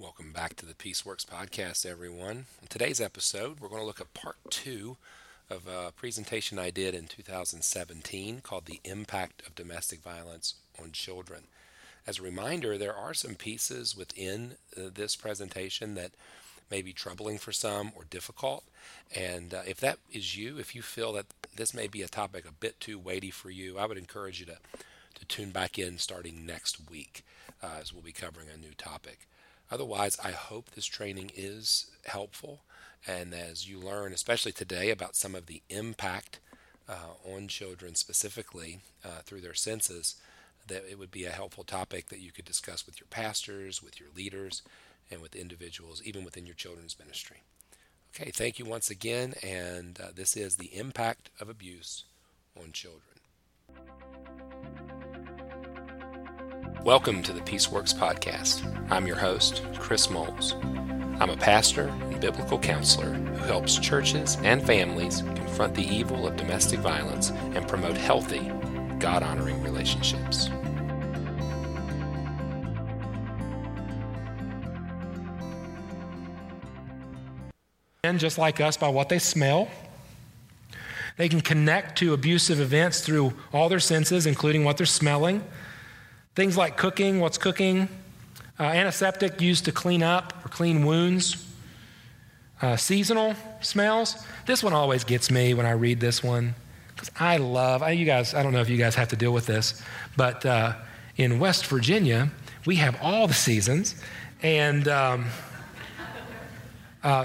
Welcome back to the PeaceWorks podcast, everyone. In today's episode, we're going to look at part two of a presentation I did in 2017 called The Impact of Domestic Violence on Children. As a reminder, there are some pieces within this presentation that may be troubling for some or difficult. And if that is you, if you feel that this may be a topic a bit too weighty for you, I would encourage you to tune back in starting next week as we'll be covering a new topic. Otherwise, I hope this training is helpful, and as you learn, especially today, about some of the impact on children specifically through their senses, that it would be a helpful topic that you could discuss with your pastors, with your leaders, and with individuals, even within your children's ministry. Okay, thank you once again, and this is The Impact of Abuse on Children. Welcome to the PeaceWorks podcast. I'm your host, Chris Moles. I'm a pastor and biblical counselor who helps churches and families confront the evil of domestic violence and promote healthy, God-honoring relationships. And just like us, by what they smell, they can connect to abusive events through all their senses, including what they're smelling. Things like cooking, what's cooking, antiseptic used to clean up or clean wounds, seasonal smells. This one always gets me when I read this one because I don't know if you guys have to deal with this, but in West Virginia, we have all the seasons. And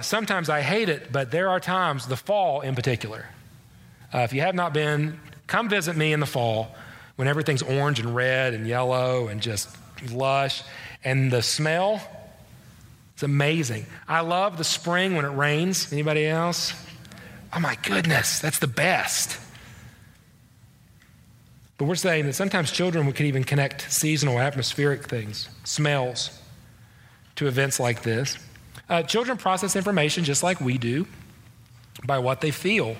sometimes I hate it, but there are times, the fall in particular. If you have not been, come visit me in the fall, when everything's orange and red and yellow and just lush. And the smell, it's amazing. I love the spring when it rains. Anybody else? Oh my goodness, that's the best. But we're saying that sometimes children could even connect seasonal atmospheric things, smells, to events like this. Children process information just like we do by what they feel.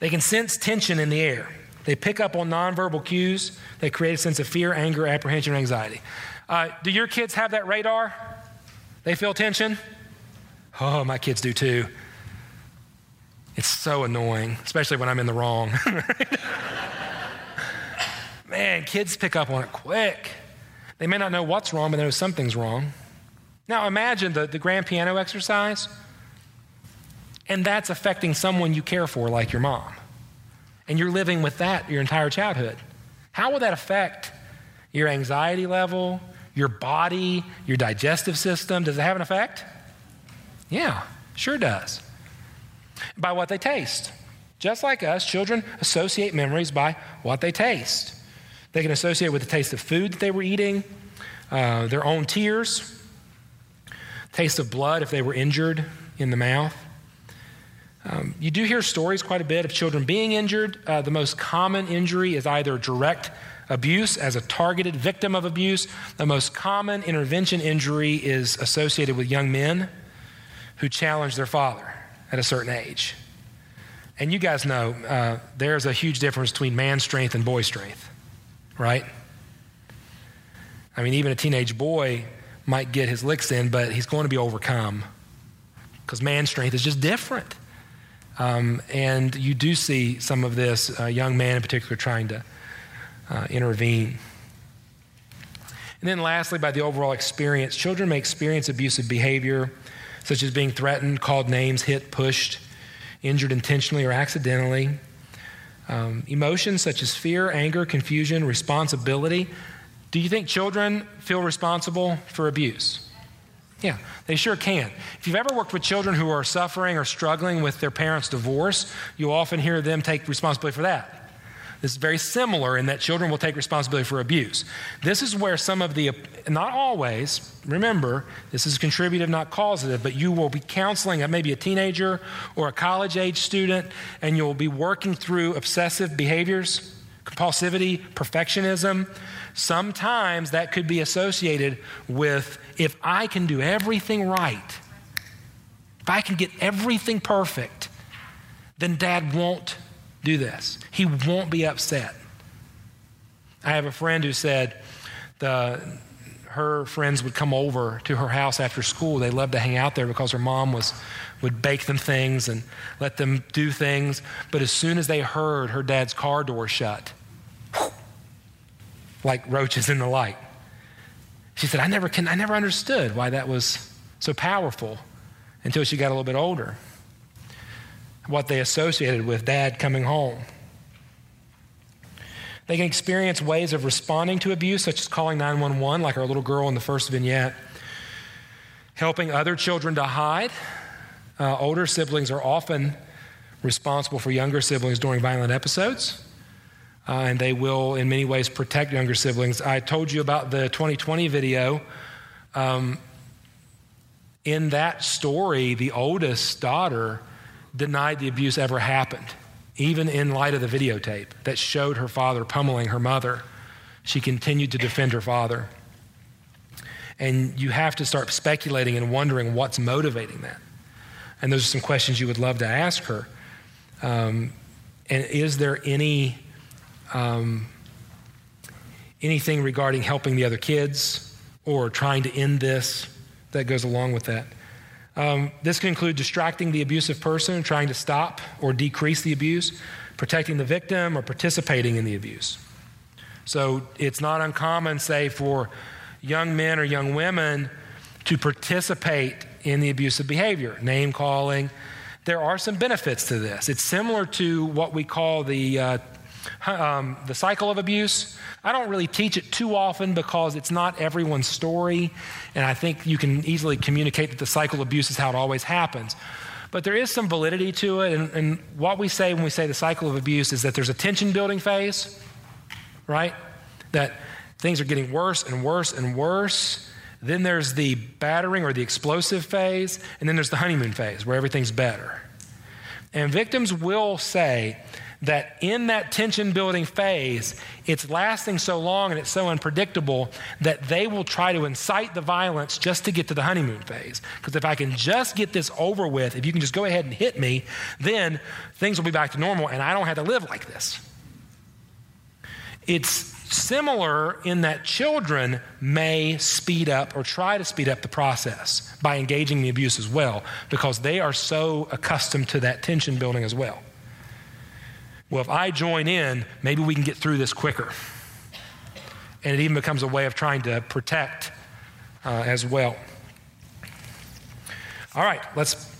They can sense tension in the air. They pick up on nonverbal cues that create a sense of fear, anger, apprehension, anxiety. Do your kids have that radar? They feel tension? Oh, my kids do too. It's so annoying, especially when I'm in the wrong. Man, kids pick up on it quick. They may not know what's wrong, but they know something's wrong. Now imagine the grand piano exercise, and that's affecting someone you care for, like your mom. And you're living with that your entire childhood. How will that affect your anxiety level, your body, your digestive system? Does it have an effect? Yeah, sure does. By what they taste. Just like us, children associate memories by what they taste. They can associate with the taste of food that they were eating, their own tears, taste of blood if they were injured in the mouth. You do hear stories quite a bit of children being injured. The most common injury is either direct abuse as a targeted victim of abuse. The most common intervention injury is associated with young men who challenge their father at a certain age. And you guys know there's a huge difference between man strength and boy strength, right? I mean, even a teenage boy might get his licks in, but he's going to be overcome because man strength is just different. And you do see some of this young man in particular trying to intervene. And then lastly, by the overall experience, children may experience abusive behavior, such as being threatened, called names, hit, pushed, injured intentionally or accidentally. Emotions such as fear, anger, confusion, responsibility. Do you think children feel responsible for abuse? Yeah, they sure can. If you've ever worked with children who are suffering or struggling with their parents' divorce, you'll often hear them take responsibility for that. This is very similar in that children will take responsibility for abuse. This is where some of the, not always, remember, this is contributive, not causative, but you will be counseling maybe a teenager or a college-age student, and you'll be working through obsessive behaviors, compulsivity, perfectionism. Sometimes that could be associated with, if I can do everything right, if I can get everything perfect, then dad won't do this. He won't be upset. I have a friend who said her friends would come over to her house after school. They loved to hang out there because her mom would bake them things and let them do things. But as soon as they heard her dad's car door shut, like roaches in the light, she said, I never understood why that was so powerful until she got a little bit older. What they associated with dad coming home. They can experience ways of responding to abuse, such as calling 911, like our little girl in the first vignette, helping other children to hide. Older siblings are often responsible for younger siblings during violent episodes, and they will, in many ways, protect younger siblings. I told you about the 2020 video. In that story, the oldest daughter denied the abuse ever happened. Even in light of the videotape that showed her father pummeling her mother, she continued to defend her father. And you have to start speculating and wondering what's motivating that. And those are some questions you would love to ask her. And is there anything regarding helping the other kids or trying to end this that goes along with that? This can include distracting the abusive person, trying to stop or decrease the abuse, protecting the victim, or participating in the abuse. So it's not uncommon, say, for young men or young women to participate in the abusive behavior, name calling. There are some benefits to this. It's similar to what we call the cycle of abuse. I don't really teach it too often because it's not everyone's story, and I think you can easily communicate that the cycle of abuse is how it always happens. But there is some validity to it, and what we say when we say the cycle of abuse is that there's a tension-building phase, right? That things are getting worse and worse and worse. Then there's the battering or the explosive phase, and then there's the honeymoon phase where everything's better. And victims will say that in that tension-building phase, it's lasting so long and it's so unpredictable that they will try to incite the violence just to get to the honeymoon phase. Because if I can just get this over with, if you can just go ahead and hit me, then things will be back to normal and I don't have to live like this. It's similar in that children may speed up or try to speed up the process by engaging the abuse as well, because they are so accustomed to that tension building as well. Well, if I join in, maybe we can get through this quicker. And it even becomes a way of trying to protect as well. All right, let's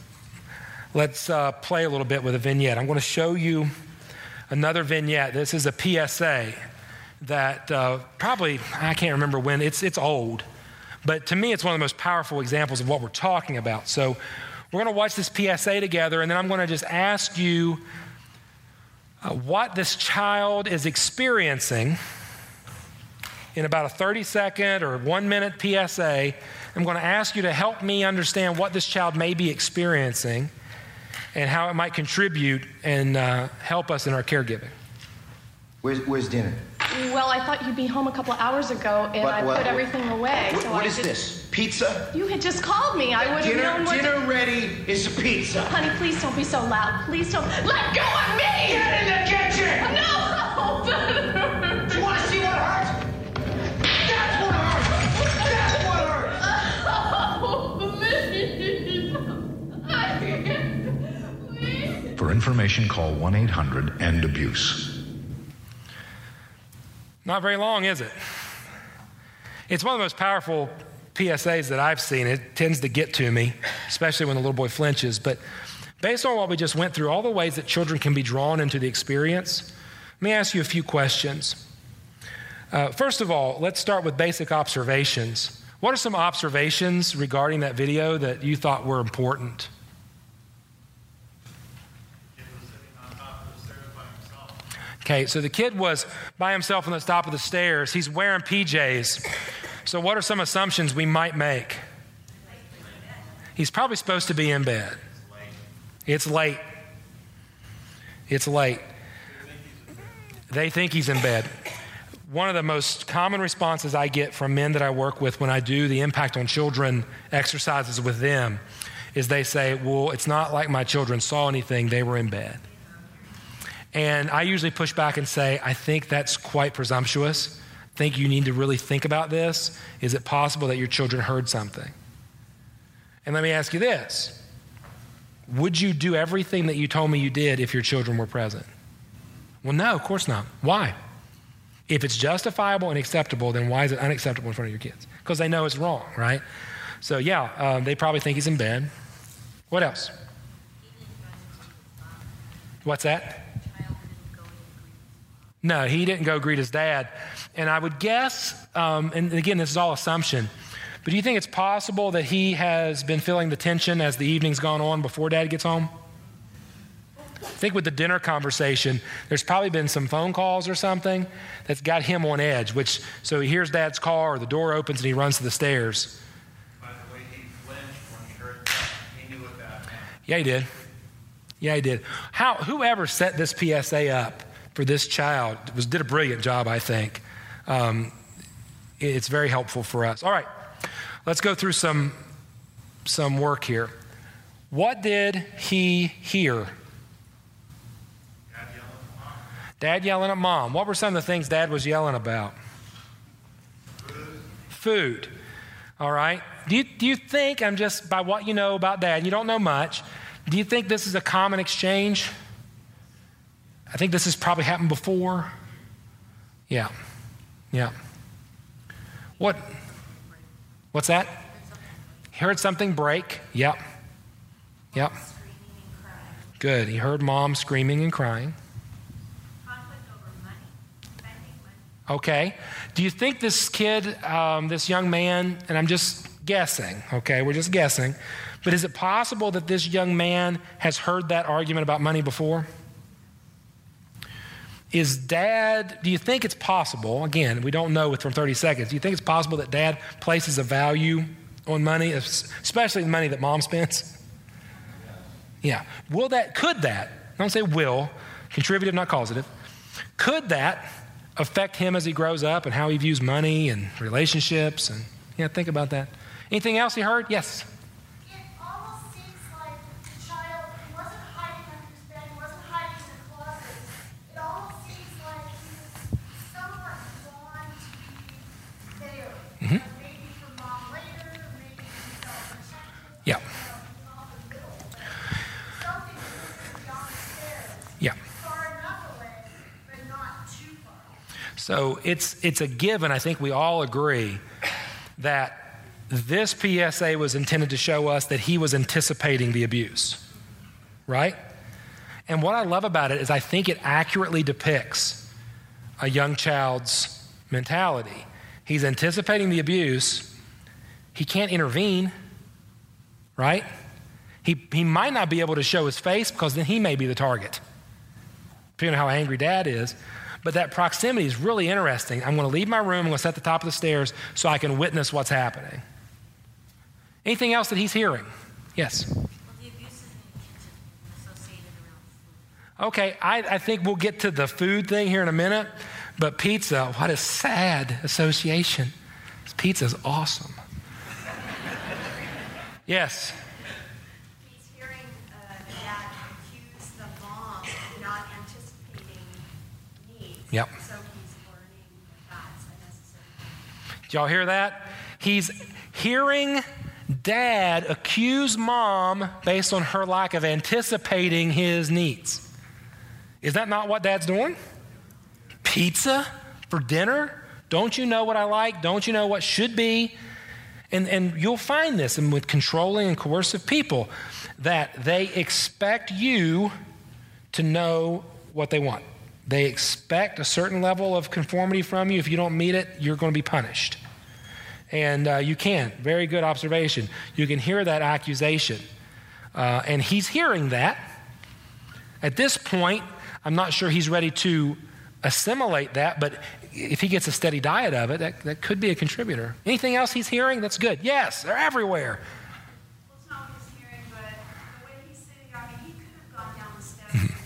play a little bit with a vignette. I'm going to show you another vignette. This is a PSA that probably, I can't remember when, it's old. But to me, it's one of the most powerful examples of what we're talking about. So we're going to watch this PSA together, and then I'm going to just ask you what this child is experiencing in about a 30-second or 1-minute PSA. I'm going to ask you to help me understand what this child may be experiencing and how it might contribute and help us in our caregiving. Where's dinner? Well, I thought you'd be home a couple hours ago, and I put everything away. What is this? Pizza? You had just called me. I would have known what... Dinner ready is a pizza. Honey, please don't be so loud. Please don't... Let go of me! Get in the kitchen! No! Do you want to see what hurts? That's what hurts! That's what hurts! Oh, please. I can't. Please. For information, call 1-800-END-ABUSE. Not very long, is it? It's one of the most powerful PSAs that I've seen. It tends to get to me, especially when the little boy flinches. But based on what we just went through, all the ways that children can be drawn into the experience, let me ask you a few questions. First of all, let's start with basic observations. What are some observations regarding that video that you thought were important? Okay, so the kid was by himself on the top of the stairs. He's wearing PJs. So what are some assumptions we might make? He's probably supposed to be in bed. It's late. They think he's in bed. One of the most common responses I get from men that I work with when I do the impact on children exercises with them is they say, well, it's not like my children saw anything. They were in bed. And I usually push back and say, I think that's quite presumptuous. think you need to really think about this? Is it possible that your children heard something? And let me ask you this. Would you do everything that you told me you did if your children were present? Well, no, of course not. Why? If it's justifiable and acceptable, then why is it unacceptable in front of your kids? Because they know it's wrong, right? So yeah, they probably think he's in bed. What else? What's that? No, he didn't go greet his dad. And I would guess, and again, this is all assumption, but do you think it's possible that he has been feeling the tension as the evening's gone on before dad gets home? I think with the dinner conversation, there's probably been some phone calls or something that's got him on edge, which, so he hears dad's car, or the door opens and he runs to the stairs. By the way, he flinched when he heard that. He knew what that meant. Yeah, he did. Yeah, he did. Whoever set this PSA up for this child did a brilliant job, I think. It's very helpful for us. All right, let's go through some work here. What did he hear? Dad yelling at mom. What were some of the things dad was yelling about? Food. All right. Do you think, I'm just, by what you know about dad, you don't know much, do you think this is a common exchange? I think this has probably happened before. Yeah. Yeah. What's that? He heard something break. Yep. Yep. Good. He heard mom screaming and crying. Okay. Do you think this kid, this young man, and I'm just guessing, okay, we're just guessing, but is it possible that this young man has heard that argument about money before? Is dad, do you think it's possible, again, we don't know from 30 seconds, do you think it's possible that dad places a value on money, especially the money that mom spends? Yeah. Could that, I don't say will, contributive, not causative, could that affect him as he grows up and how he views money and relationships? And yeah, think about that. Anything else you heard? Yes. It almost seems like the child wasn't hiding under his bed, wasn't hiding in the closet. It almost seems like he was somewhat drawn to be there. Mm-hmm. Like maybe for mom later, maybe for self-protective. Yeah. Something moving downstairs. Yeah. So it's a given, I think we all agree, that this PSA was intended to show us that he was anticipating the abuse, right? And what I love about it is I think it accurately depicts a young child's mentality. He's anticipating the abuse. He can't intervene, right? He might not be able to show his face because then he may be the target, depending on how angry dad is. But that proximity is really interesting. I'm going to leave my room. I'm going to sit at the top of the stairs so I can witness what's happening. Anything else that he's hearing? Yes? Well, the abuse is associated around food. Okay, I think we'll get to the food thing here in a minute. But pizza, what a sad association. This pizza's awesome. Yes? He's hearing that accuse the mom of not anticipating. Yep. So he's learning that's unnecessary. Did y'all hear that? He's hearing dad accuse mom based on her lack of anticipating his needs. Is that not what dad's doing? Pizza for dinner? Don't you know what I like? Don't you know what should be? And you'll find this and with controlling and coercive people that they expect you to know what they want. They expect a certain level of conformity from you. If you don't meet it, you're going to be punished. And you can. Very good observation. You can hear that accusation. And he's hearing that. At this point, I'm not sure he's ready to assimilate that, but if he gets a steady diet of it, that could be a contributor. Anything else he's hearing? That's good. Yes, they're everywhere. Well, it's not what he's hearing, but the way he's sitting, I mean, he could have gone down the steps.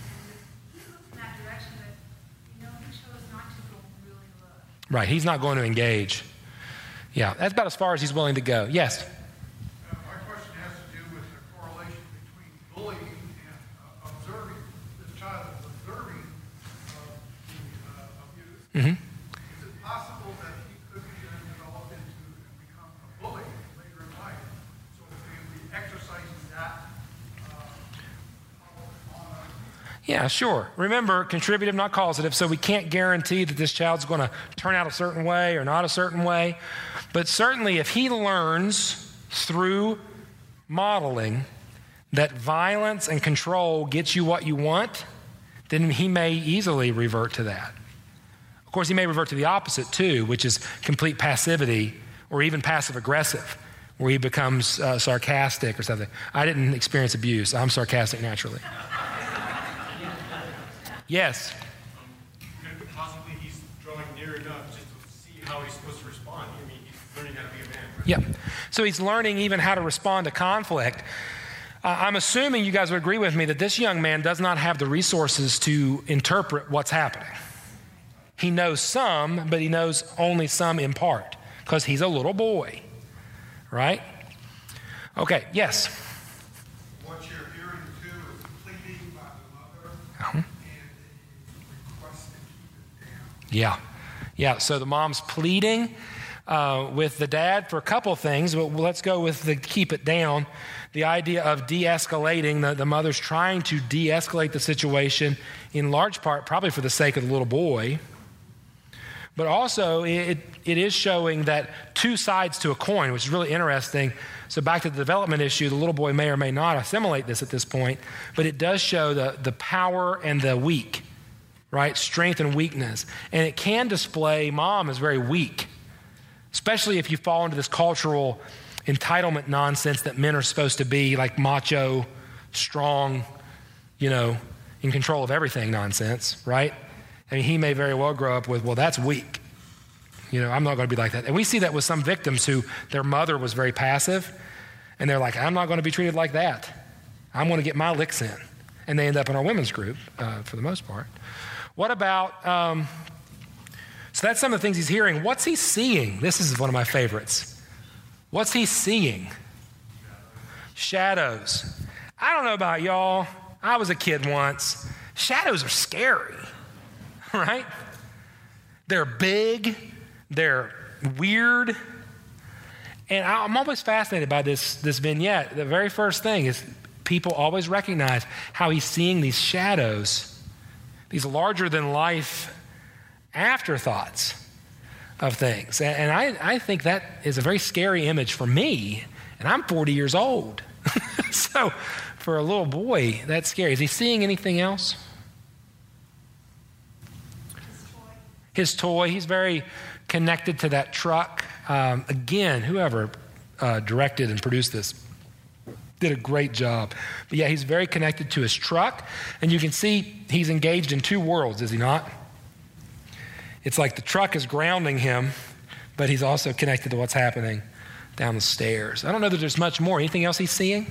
Right, he's not going to engage. Yeah, that's about as far as he's willing to go. Yes? My question has to do with the correlation between bullying and observing, this child observing the abuse. Mm-hmm. Is it possible that Yeah, sure. Remember, contributive, not causative, so we can't guarantee that this child's going to turn out a certain way or not a certain way. But certainly if he learns through modeling that violence and control gets you what you want, then he may easily revert to that. Of course, he may revert to the opposite too, which is complete passivity or even passive-aggressive, where he becomes sarcastic or something. I didn't experience abuse. I'm sarcastic naturally. Yes? Possibly he's drawing near enough just to see how he's supposed to respond. I mean, he's learning how to be a man, right? Yeah. So he's learning even how to respond to conflict. I'm assuming you guys would agree with me that this young man does not have the resources to interpret what's happening. He knows some, but he knows only some in part because he's a little boy, right? Okay, yes? What you're hearing, too, is pleading by the mother and the request to keep it down. Yeah, so the mom's pleading with the dad for a couple things, but let's go with the keep it down. The idea of de-escalating, the mother's trying to de-escalate the situation in large part probably for the sake of the little boy. But also, it is showing that two sides to a coin, which is really interesting. So back to the development issue, the little boy may or may not assimilate this at this point, but it does show the power and the weak, right? Strength and weakness. And it can display mom is very weak, especially if you fall into this cultural entitlement nonsense that men are supposed to be like macho, strong, in control of everything nonsense, right? I mean, he may very well grow up with, well, that's weak. I'm not going to be like that. And we see that with some victims who their mother was very passive, and they're like, I'm not going to be treated like that. I'm going to get my licks in. And they end up in our women's group for the most part. What about, so that's some of the things he's hearing. What's he seeing? This is one of my favorites. What's he seeing? Shadows. I don't know about y'all. I was a kid once. Shadows are scary. Right? They're big, they're weird. And I'm always fascinated by this vignette. The very first thing is people always recognize how he's seeing these shadows, these larger than life afterthoughts of things. And I think that is a very scary image for me. And I'm 40 years old. So for a little boy, that's scary. Is he seeing anything else? His toy, he's very connected to that truck. Again, whoever directed and produced this did a great job. But yeah, he's very connected to his truck. And you can see he's engaged in two worlds, is he not? It's like the truck is grounding him, but he's also connected to what's happening down the stairs. I don't know that there's much more. Anything else he's seeing?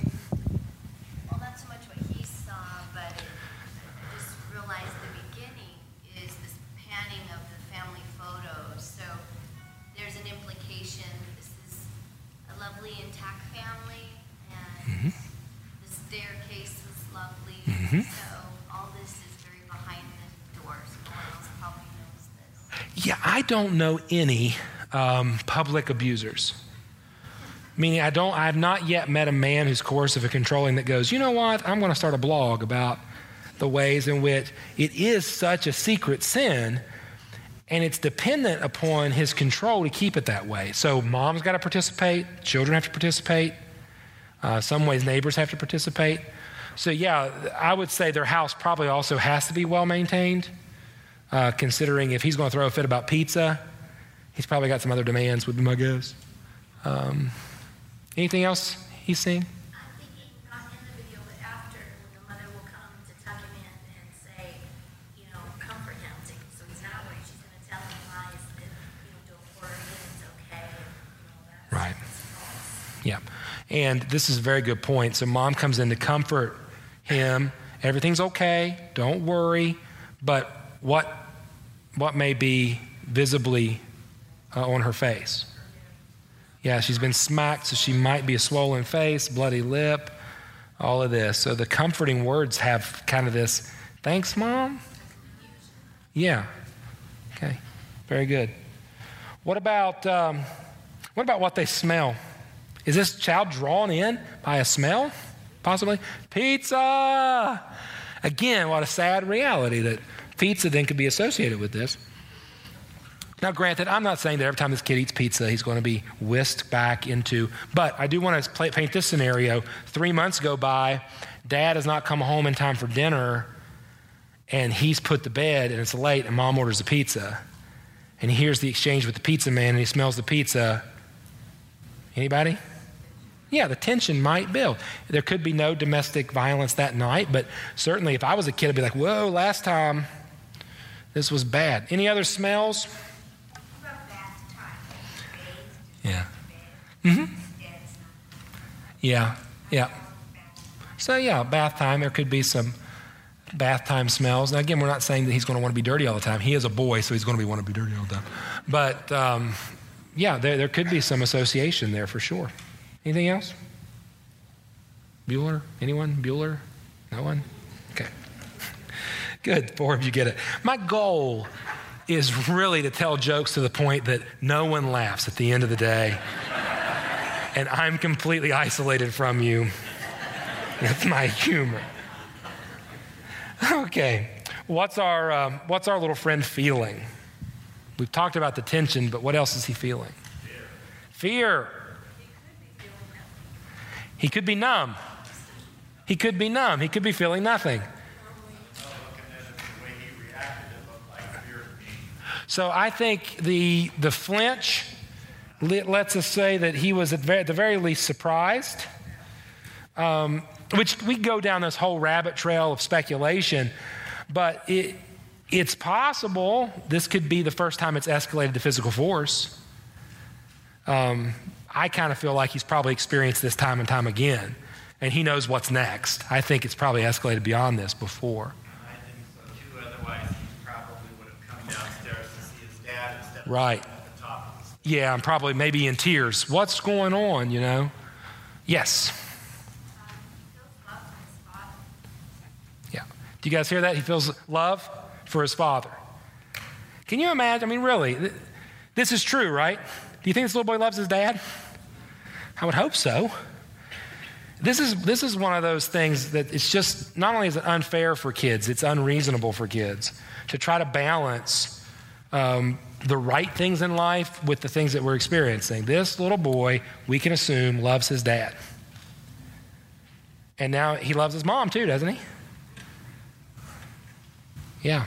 Well, not so much what he saw, but I just realized the beginning is this panning of the family photos. So there's an implication. This is a lovely, intact family, and the staircase was lovely. So all this is very behind the doors. No one else probably knows this. Yeah, I don't know any public abusers. Meaning I've not yet met a man who's coercive and controlling that goes, you know what, I'm going to start a blog about the ways in which it is such a secret sin and it's dependent upon his control to keep it that way. So mom's got to participate, children have to participate, some ways neighbors have to participate. So yeah, I would say their house probably also has to be well maintained, considering if he's going to throw a fit about pizza, he's probably got some other demands would be my guess. Anything else he's seeing? I'm thinking not in the video, but after, when the mother will come to tuck him in and say, comfort him, so he's not worried. She's going to tell him lies that, don't worry, it's okay, and all that. Right. Yeah. And this is a very good point. So mom comes in to comfort him. Everything's okay. Don't worry. But what may be visibly on her face? Yeah, she's been smacked, so she might be a swollen face, bloody lip, all of this. So the comforting words have kind of this, thanks, Mom? Yeah. Okay, very good. What about what they smell? Is this child drawn in by a smell, possibly? Pizza! Again, what a sad reality that pizza then could be associated with this. Now, granted, I'm not saying that every time this kid eats pizza, he's going to be whisked back into, but I do want to paint this scenario. 3 months go by, dad has not come home in time for dinner, and he's put to bed, and it's late, and mom orders a pizza. And he hears the exchange with the pizza man, and he smells the pizza. Anybody? Yeah, the tension might build. There could be no domestic violence that night, but certainly if I was a kid, I'd be like, whoa, last time, this was bad. Any other smells? Yeah. Mm-hmm. Yeah, yeah. So yeah, bath time, there could be some bath time smells. Now again, we're not saying that he's going to want to be dirty all the time. He is a boy, so he's going to want to be dirty all the time. But yeah, there could be some association there for sure. Anything else? Bueller? Anyone? Bueller? No one? Okay. Good. 4 of you get it. My goal is really to tell jokes to the point that no one laughs at the end of the day and I'm completely isolated from you. That's my humor. Okay. What's our little friend feeling? We've talked about the tension, but what else is he feeling? Fear. He could be numb. He could be numb. He could be feeling nothing. So I think the flinch lets us say that he was at the very least surprised, which we go down this whole rabbit trail of speculation, but it's possible this could be the first time it's escalated to physical force. I kind of feel like he's probably experienced this time and time again, and he knows what's next. I think it's probably escalated beyond this before. I think so too, otherwise he probably would have come downstairs to see his dad instead of right at the top of the stairs. Yeah, I'm probably maybe in tears. What's going on, you know? Yes. He feels love for his father. Yeah. Do you guys hear that? He feels love for his father. Can you imagine? I mean, really, this is true, right? Do you think this little boy loves his dad? I would hope so. This is one of those things that it's just, not only is it unfair for kids, it's unreasonable for kids to try to balance the right things in life with the things that we're experiencing. This little boy, we can assume, loves his dad. And now he loves his mom too, doesn't he? Yeah.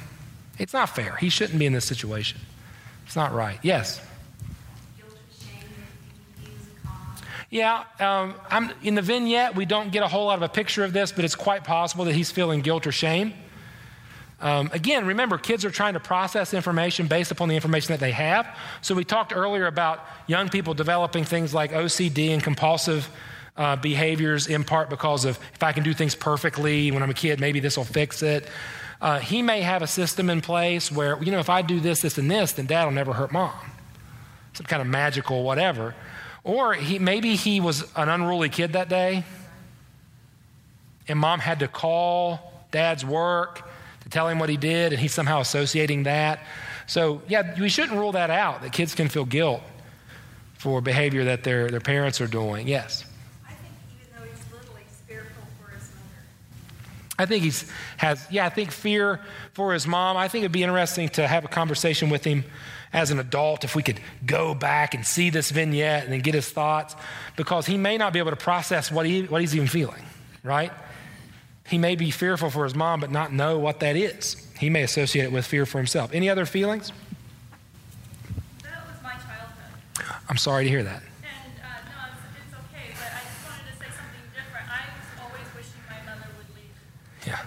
It's not fair. He shouldn't be in this situation. It's not right. Yes? Yeah, in the vignette, we don't get a whole lot of a picture of this, but it's quite possible that he's feeling guilt or shame. Again, remember, kids are trying to process information based upon the information that they have. So we talked earlier about young people developing things like OCD and compulsive behaviors in part because of, if I can do things perfectly when I'm a kid, maybe this will fix it. He may have a system in place where, you know, if I do this, this, and this, then dad will never hurt mom. Some kind of magical whatever. Or maybe he was an unruly kid that day and mom had to call dad's work to tell him what he did and he's somehow associating that. So yeah, we shouldn't rule that out, that kids can feel guilt for behavior that their parents are doing. Yes? I think even though he's little, he's fearful for his mother. I think I think fear for his mom. I think it'd be interesting to have a conversation with him as an adult, if we could go back and see this vignette and then get his thoughts, because he may not be able to process what he's even feeling, right? He may be fearful for his mom, but not know what that is. He may associate it with fear for himself. Any other feelings? That was my childhood. I'm sorry to hear that. And no, it's okay, but I just wanted to say something different. I was always wishing my mother would leave. Yeah.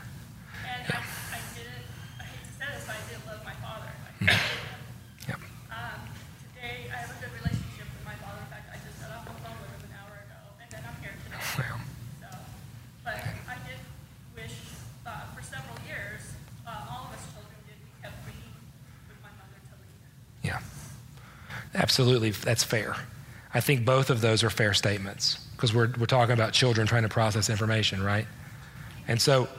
And yeah. I didn't, I hate to say this, but I didn't love my father. Absolutely, that's fair. I think both of those are fair statements because we're talking about children trying to process information, right? And so,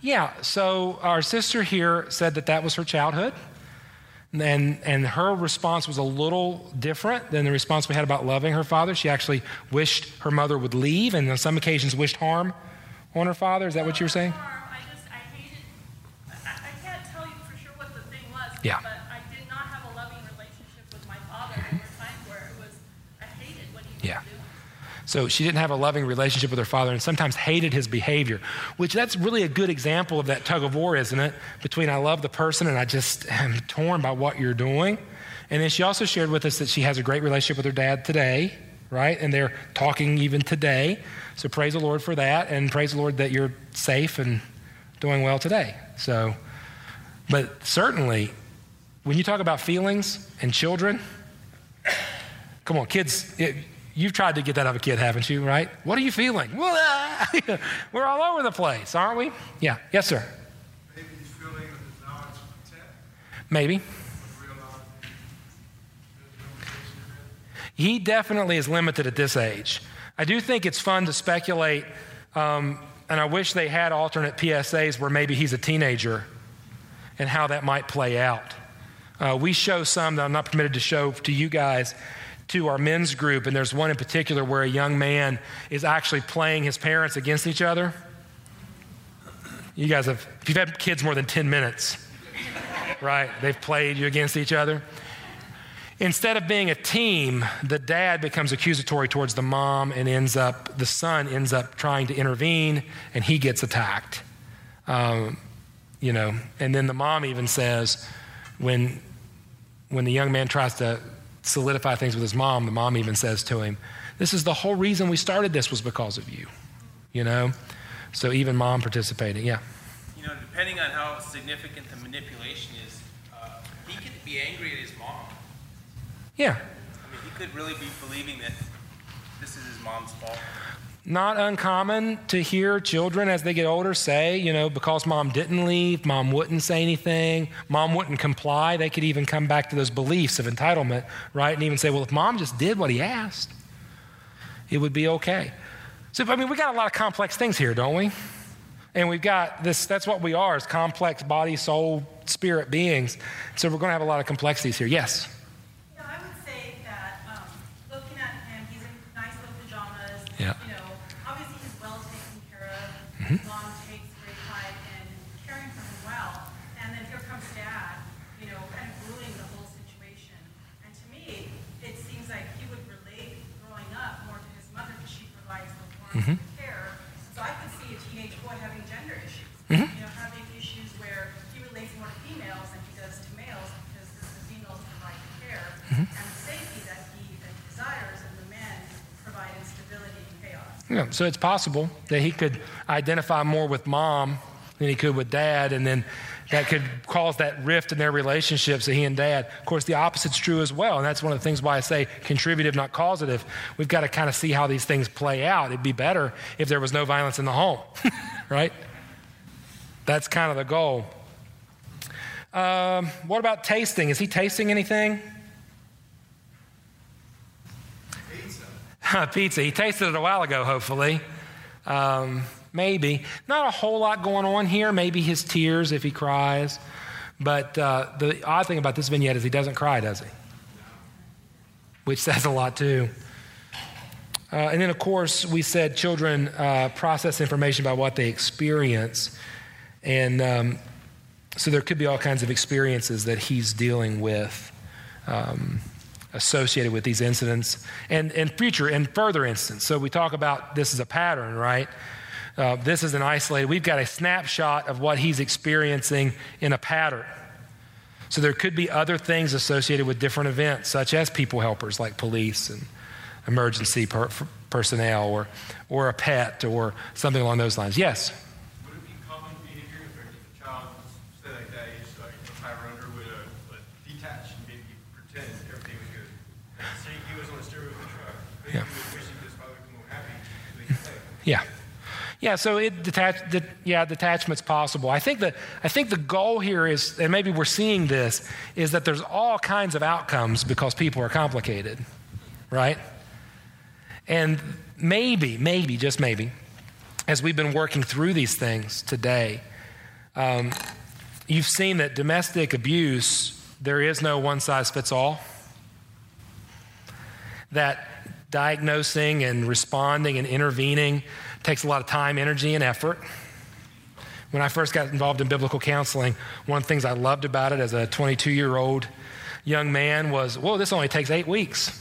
yeah, so our sister here said that was her childhood and her response was a little different than the response we had about loving her father. She actually wished her mother would leave and on some occasions wished harm on her father. Is that what you were saying? Yeah. But I did not have a loving relationship with my father. There were times where it was, I hated what he was doing. So she didn't have a loving relationship with her father and sometimes hated his behavior, which that's really a good example of that tug of war, isn't it? Between I love the person and I just am torn by what you're doing. And then she also shared with us that she has a great relationship with her dad today, right? And they're talking even today. So praise the Lord for that, and praise the Lord that you're safe and doing well today. So, but certainly when you talk about feelings and children, come on, kids, you've tried to get that out of a kid, haven't you, right? What are you feeling? We're all over the place, aren't we? Yeah. Yes, sir. Maybe you're feeling a desire to protect. Maybe. He definitely is limited at this age. I do think it's fun to speculate, and I wish they had alternate PSAs where maybe he's a teenager and how that might play out. We show some that I'm not permitted to show to you guys, to our men's group, and there's one in particular where a young man is actually playing his parents against each other. You guys have, if you've had kids more than 10 minutes, right? They've played you against each other. Instead of being a team, the dad becomes accusatory towards the mom and the son ends up trying to intervene, and he gets attacked. And then the mom even says, when the young man tries to solidify things with his mom, the mom even says to him, this is the whole reason we started this was because of you, you know? So even mom participating, yeah. You know, depending on how significant the manipulation is, he could be angry at his mom. Yeah. I mean, he could really be believing that this is his mom's fault. Not uncommon to hear children as they get older say, you know, because mom didn't leave, mom wouldn't say anything, mom wouldn't comply. They could even come back to those beliefs of entitlement, right? And even say, well, if mom just did what he asked, it would be okay. So, I mean, we got a lot of complex things here, don't we? And we've got this, that's what we are, is complex body, soul, spirit beings. So we're going to have a lot of complexities here. Yes. Mom takes great pride in caring for him well, and then here comes Dad, you know, kind of ruining the whole situation. And to me, it seems like he would relate growing up more to his mother because she provides the form of care. So I could see a teenage boy having gender issues, you know, having issues where he relates more to females than he does to males because the females provide the care and the safety that he desires, and the men provide instability and chaos. Yeah, so it's possible that he could identify more with mom than he could with dad, and then that could cause that rift in their relationships that he and dad. Of course, the opposite's true as well, and that's one of the things why I say contributive, not causative. We've got to kind of see how these things play out. It'd be better if there was no violence in the home, right? That's kind of the goal. What about tasting? Is he tasting anything? Pizza. Pizza. He tasted it a while ago, hopefully. Maybe. Not a whole lot going on here. Maybe his tears if he cries. But the odd thing about this vignette is he doesn't cry, does he? Which says a lot too. And then, of course, we said children process information by what they experience. And so there could be all kinds of experiences that he's dealing with associated with these incidents and further incidents. So we talk about this as a pattern, right? This is an isolated. We've got a snapshot of what he's experiencing in a pattern. So there could be other things associated with different events, such as people helpers like police and emergency personnel or a pet or something along those lines. Yes? Would it be common behavior if a child, say like that age, like high runner, would detach and maybe pretend everything was good? Like, say he was on a steering wheel of a truck. Maybe he was wishing his father would be more happy. Yeah. Yeah, so detachment's possible. I think the goal here is, and maybe we're seeing this, is that there's all kinds of outcomes because people are complicated, right? And maybe, just maybe, as we've been working through these things today, you've seen that domestic abuse, there is no one-size-fits-all. That diagnosing and responding and intervening takes a lot of time, energy, and effort. When I first got involved in biblical counseling, one of the things I loved about it as a 22-year-old young man was, whoa, this only takes 8 weeks.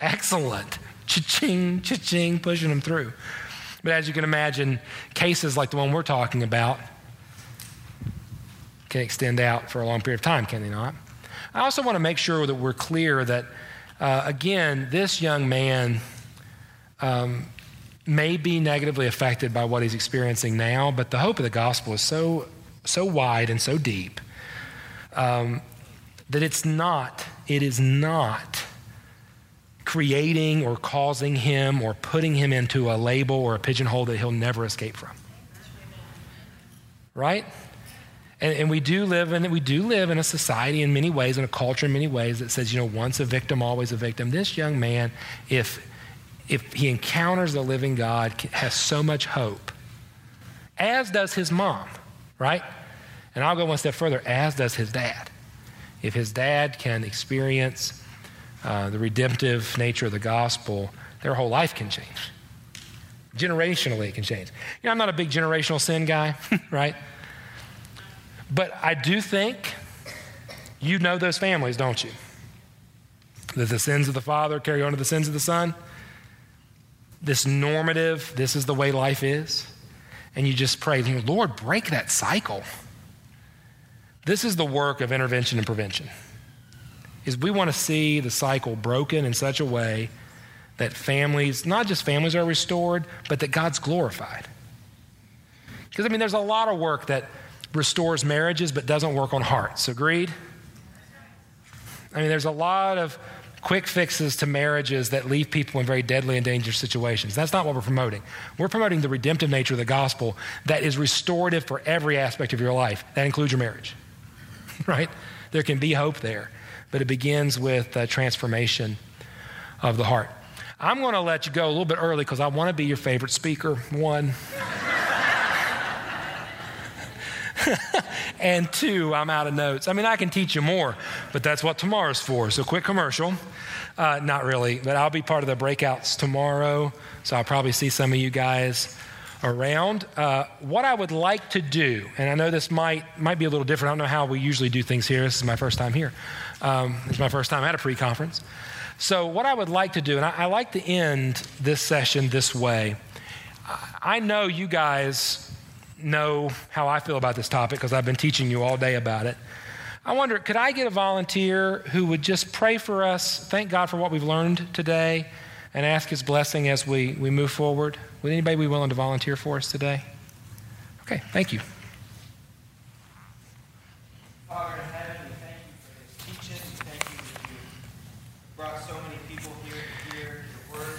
Excellent. Cha-ching, cha-ching, pushing them through. But as you can imagine, cases like the one we're talking about can extend out for a long period of time, can they not? I also want to make sure that we're clear that, again, this young man may be negatively affected by what he's experiencing now, but the hope of the gospel is so wide and so deep that it is not creating or causing him or putting him into a label or a pigeonhole that he'll never escape from. Right? And we do live in a society in many ways, in a culture in many ways that says, once a victim, always a victim. This young man, if he encounters the living God, has so much hope, as does his mom, right? And I'll go one step further, as does his dad. If his dad can experience the redemptive nature of the gospel, their whole life can change. Generationally, it can change. I'm not a big generational sin guy, right? But I do think you know those families, don't you? That the sins of the father carry on to the sins of the son. This normative, this is the way life is. And you just pray, Lord, break that cycle. This is the work of intervention and prevention. Is we want to see the cycle broken in such a way that families, not just families are restored, but that God's glorified. Because there's a lot of work that restores marriages but doesn't work on hearts. Agreed? There's a lot of quick fixes to marriages that leave people in very deadly and dangerous situations. That's not what we're promoting. We're promoting the redemptive nature of the gospel that is restorative for every aspect of your life. That includes your marriage, right? There can be hope there, but it begins with transformation of the heart. I'm going to let you go a little bit early because I want to be your favorite speaker, one. And two, I'm out of notes. I can teach you more, but that's what tomorrow's for. So quick commercial. Not really, but I'll be part of the breakouts tomorrow. So I'll probably see some of you guys around. What I would like to do, and I know this might be a little different. I don't know how we usually do things here. This is my first time here. It's my first time at a pre-conference. So what I would like to do, and I like to end this session this way. I know you guys know how I feel about this topic because I've been teaching you all day about it. I wonder, could I get a volunteer who would just pray for us, thank God for what we've learned today, and ask his blessing as we move forward? Would anybody be willing to volunteer for us today? Okay, thank you. Father in heaven, thank you for this teaching. Thank you that you brought so many people here to hear your word.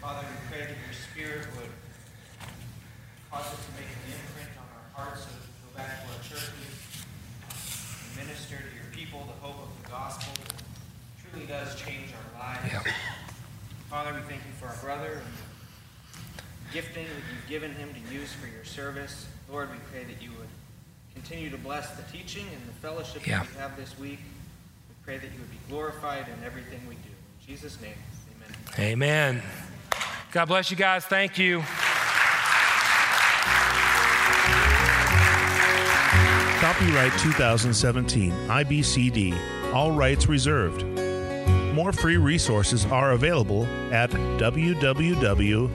Father, we pray that your spirit would cause us to make an imprint on our hearts so that we go back to our churches and minister to your people the hope of the gospel that truly does change our lives. Yeah. Father, we thank you for our brother and the gifting that you've given him to use for your service. Lord, we pray that you would continue to bless the teaching and the fellowship that we have this week. We pray that you would be glorified in everything we do. In Jesus' name, amen. Amen. God bless you guys. Thank you. Copyright 2017, IBCD, all rights reserved. More free resources are available at www.ibcd.org.